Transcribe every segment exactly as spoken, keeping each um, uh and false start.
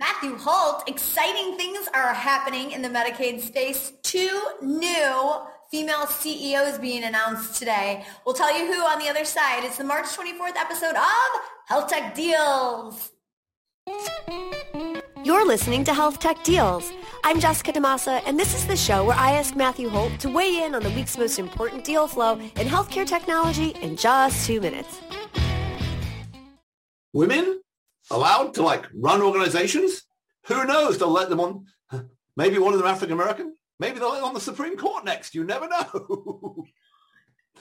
Matthew Holt, exciting things are happening in the Medicaid space. Two new female C E Os being announced today. We'll tell you who on the other side. It's the March twenty-fourth episode of Health Tech Deals. You're listening to Health Tech Deals. I'm Jessica DaMassa, and this is the show where I ask Matthew Holt to weigh in on the week's most important deal flow in healthcare technology in just two minutes. Women allowed to like run organizations? Who knows? They'll let them on. Maybe one of them African American. Maybe they'll let them on the Supreme Court next. You never know.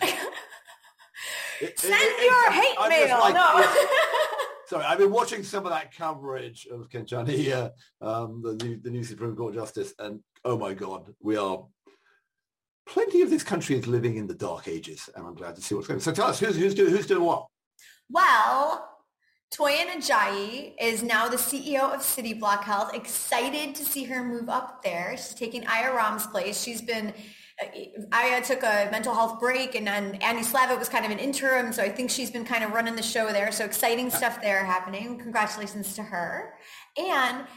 it, Send it, your hate I'm mail. Like, no. Sorry, I've been watching some of that coverage of Ketanji, uh, um, the new the new Supreme Court justice, and oh my God, we are. Plenty of this country is living in the dark ages, and I'm glad to see what's going on. So tell us, who's who's doing who's doing what? Well, Toyana Ajayi is now the C E O of CityBlock Health. Excited to see her move up there. She's taking Aya Rahm's place. She's been, Aya took a mental health break, and then Andy Slava was kind of an interim, so I think she's been kind of running the show there. So exciting stuff there happening. Congratulations to her. And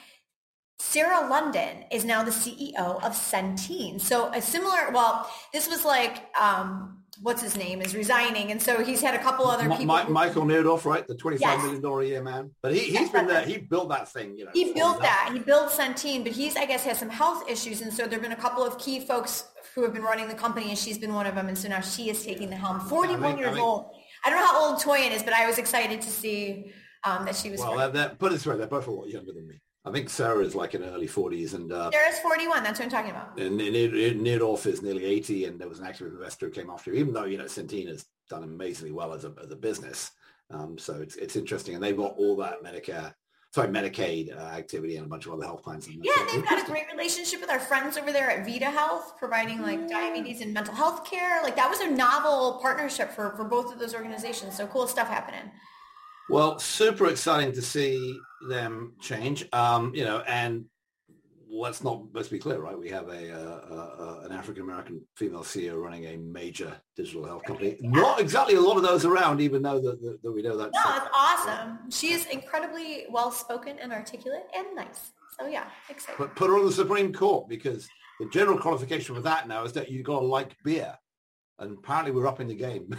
Sarah London is now the C E O of Centene. So a similar, well, this was like... Um, what's his name is resigning, and so he's had a couple other people. My, Michael Neidorff, right, the twenty-five yes. million dollar a year man, but he, he's been there. He built that thing, you know. He built that. that. He built Centene, but he's I guess has some health issues, and so there've been a couple of key folks who have been running the company, and she's been one of them, and so now she is taking the helm. Forty-one I mean, years I mean, old. I don't know how old Toyin is, but I was excited to see um, that she was. Well, that, that, put it this way, they're both a lot younger than me. I think Sarah is like in her early forties, and uh, Sarah's forty-one. That's what I'm talking about. And Neidorff is nearly eighty, and there was an active investor who came after him. Even though you know Centene has done amazingly well as a as a business, um, so it's it's interesting, and they've got all that Medicare, sorry Medicaid uh, activity and a bunch of other health plans. Yeah, they've got a great relationship with our friends over there at Vita Health, providing like diabetes and mental health care. Like that was a novel partnership for for both of those organizations. So cool stuff happening. Well, super exciting to see them change, um, you know, and let's not, let's be clear, right? We have a, uh, uh, an African-American female C E O running a major digital health company. Not exactly a lot of those around, even though that we know that. No, it's awesome. She is incredibly well-spoken and articulate and nice. So, yeah, exciting. But put her on the Supreme Court, because the general qualification for that now is that you've got to like beer. And apparently we're up in the game.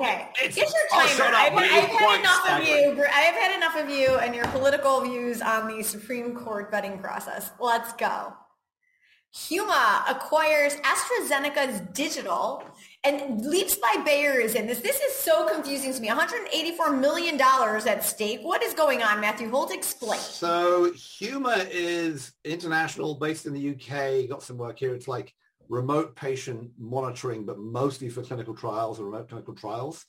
Okay, it's, it's your timer. Oh, I've, I've had enough staggering. of you. I've had enough of you and your political views on the Supreme Court vetting process. Let's go. Huma acquires AstraZeneca's digital and leaps by Bayer is in this. This is so confusing to me. one hundred eighty-four million dollars at stake. What is going on, Matthew Holt? Explain. So Huma is international, based in the U K, got some work here. It's like remote patient monitoring, but mostly for clinical trials and remote clinical trials.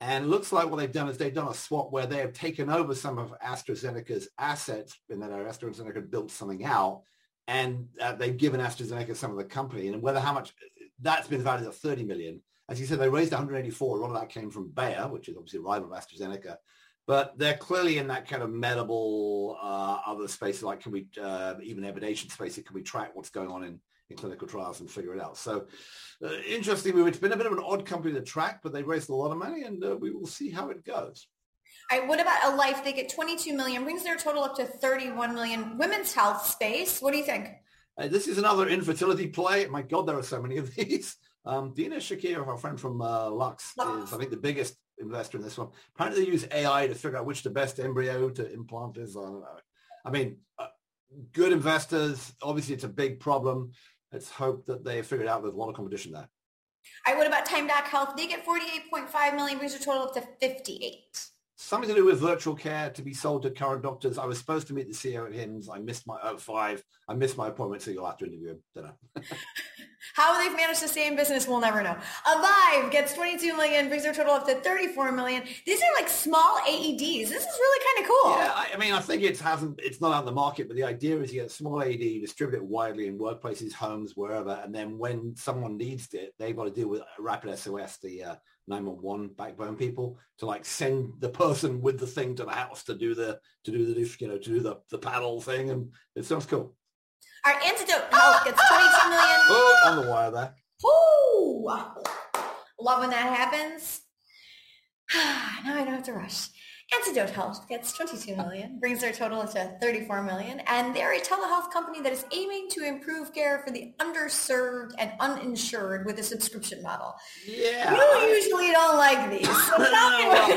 And it looks like what they've done is they've done a swap where they have taken over some of AstraZeneca's assets, and then AstraZeneca built something out, and uh, they've given AstraZeneca some of the company. And whether how much that's been valued at thirty million. As you said, they raised one hundred eighty-four. A lot of that came from Bayer, which is obviously a rival of AstraZeneca. But they're clearly in that kind of medable uh, other space, like can we uh, even evidation space? Can we track what's going on in clinical trials and figure it out? So uh, interesting move. It's been a bit of an odd company to track, but they raised a lot of money, and uh, we will see how it goes. All right, what about Alive? They get twenty-two million, brings their total up to thirty-one million. Women's health space, what do you think? Uh, this is another infertility play. My God, there are so many of these. Um, Dina Shakir, our friend from uh, Lux, Lux, is I think the biggest investor in this one. Apparently they use A I to figure out which the best embryo to implant is. I don't know. I mean, uh, good investors, obviously it's a big problem. Let's hope that they figured out there's a lot of competition there. All right, what about TimeDoc Health? They get forty-eight point five million dollars, brings their total up to fifty-eight. Something to do with virtual care to be sold to current doctors. I was supposed to meet the C E O at Hims. I missed my oh, five. I missed my appointment, so you'll have to interview him. Don't know. How they've managed to stay in business, we'll never know. Alive gets twenty-two million dollars, brings their total up to thirty-four million dollars. These are like small A E Ds. This is really kind of cool. Yeah, I, I mean, I think it hasn't. It's not out in the market, but the idea is you get a small A E D, distribute it widely in workplaces, homes, wherever, and then when someone needs it, they've got to deal with rapid S O S, the uh, nine one one backbone people, to like send the person with the thing to the house to do the to do the you know to do the the paddle thing, and it sounds cool. Our Antidote Health gets twenty-two million. Oh, on the wire there. Ooh, love when that happens. Now I don't have to rush. Antidote Health gets twenty-two million dollars, brings their total to thirty-four million dollars, and they're a telehealth company that is aiming to improve care for the underserved and uninsured with a subscription model. Yeah. You usually don't like these. So no,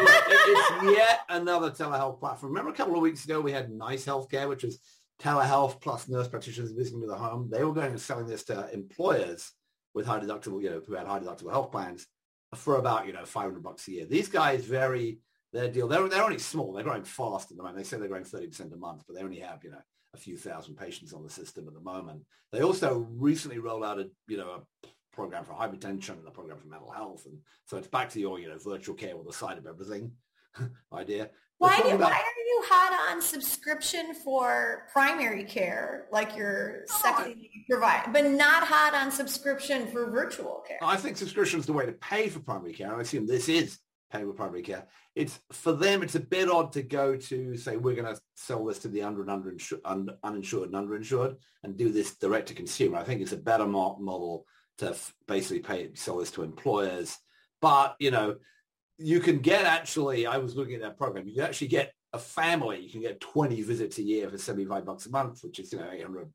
it's yet another telehealth platform. Remember a couple of weeks ago we had Nice Healthcare, which was telehealth plus nurse practitioners visiting to the home. They were going and selling this to employers with high deductible, you know, who had high deductible health plans for about, you know, five hundred bucks a year. These guys vary their deal. They're, they're only small. They're growing fast at the moment. They say they're growing thirty percent a month, but they only have, you know, a few thousand patients on the system at the moment. They also recently rolled out a, you know, a program for hypertension and a program for mental health. And so it's back to your, you know, virtual care with a side of everything idea. Why, do, about, why are you hot on subscription for primary care, like your sexy provider, but not hot on subscription for virtual care? I think subscription is the way to pay for primary care. I assume this is pay for primary care. It's for them, it's a bit odd to go to say, we're going to sell this to the under and under insu- un- uninsured and underinsured and do this direct to consumer. I think it's a better mo- model to f- basically pay sell this to employers. But, you know, you can get actually, I was looking at that program, you can actually get a family, you can get twenty visits a year for seventy-five bucks a month, which is, you know, eight hundred,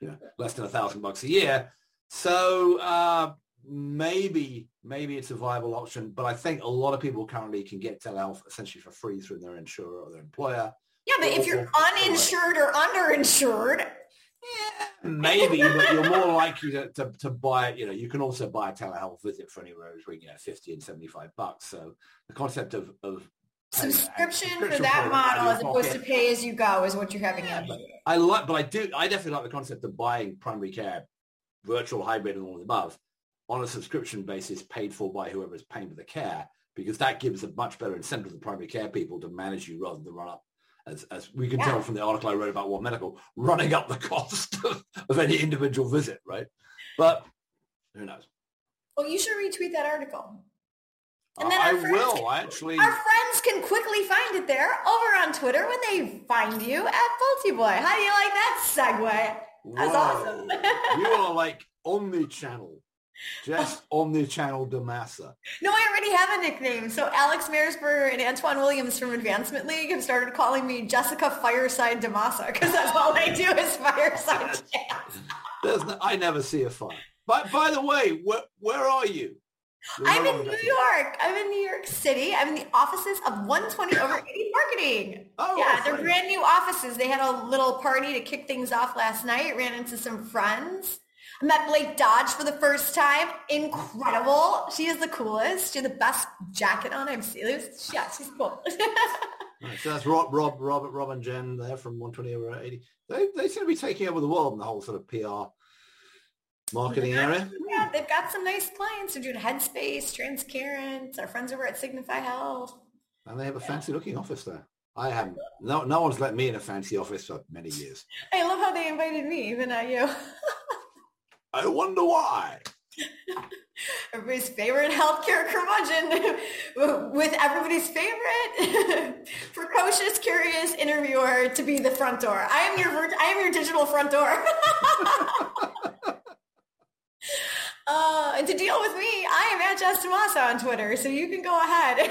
you know, less than a thousand bucks a year. So uh, maybe, maybe it's a viable option, but I think a lot of people currently can get telehealth essentially for free through their insurer or their employer. Yeah, but if you're uninsured or underinsured, yeah, maybe, but you're more likely to, to, to buy it. You know, you can also buy a telehealth visit for anywhere between, you know, fifty and seventy-five bucks. So the concept of, of subscription for that model as opposed to pay as you go is what you're having. Yeah, but I like, but I do, I definitely like the concept of buying primary care, virtual, hybrid, and all of the above on a subscription basis paid for by whoever is paying for the care, because that gives a much better incentive to primary care people to manage you rather than run up. As, as we can yeah. tell from the article I wrote about One Medical, running up the cost of, of any individual visit, right? But who knows? Well, you should retweet that article. And then uh, I will. Can, I actually. Our friends can quickly find it there over on Twitter when they find you at Bolty Boy. How do you like that segue? That's Whoa. Awesome. You are like omni-channel. Just omni-channel DaMassa. No, I already have a nickname. So Alex Meyersberger and Antoine Williams from Advancement League have started calling me Jessica Fireside DaMassa because that's all I do is fireside jazz. There's no, I never see a fire. But by the way, where, where are you? You're I'm in New York. York. I'm in New York City. I'm in the offices of one twenty over eighty Marketing. Oh, yeah, they're brand new offices. They had a little party to kick things off last night. Ran into some friends. I met Blake Dodge for the first time. Incredible. She is the coolest. She had the best jacket on I've seen. Yeah, she's cool. Right, so that's Rob, Rob, Robert, Rob and Jen there from one twenty over eighty. They, they seem to be taking over the world in the whole sort of P R marketing yeah, area. Yeah, they've got some nice clients. They're doing Headspace, Transcarent, our friends over at Signify Health. And they have a fancy looking office there. I haven't. No, no one's let me in a fancy office for many years. I love how they invited me, even not you. I wonder why. Everybody's favorite healthcare curmudgeon with everybody's favorite precocious, curious interviewer to be the front door. I am your I am your digital front door. uh, and to deal with me, I am at Jess DaMassa on Twitter, so you can go ahead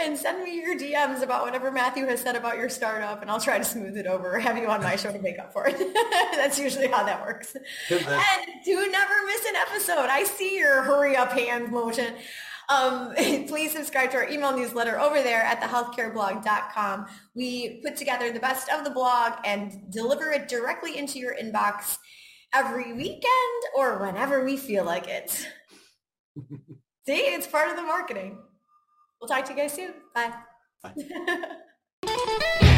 and send me your D Ms about whatever Matthew has said about your startup, and I'll try to smooth it over or have you on my show to make up for it. That's usually how that works. And do never miss an episode. I see your hurry up hand motion. Um, please subscribe to our email newsletter over there at the healthcare blog dot com. We put together the best of the blog and deliver it directly into your inbox every weekend or whenever we feel like it. See, it's part of the marketing. We'll talk to you guys soon. Bye. Bye.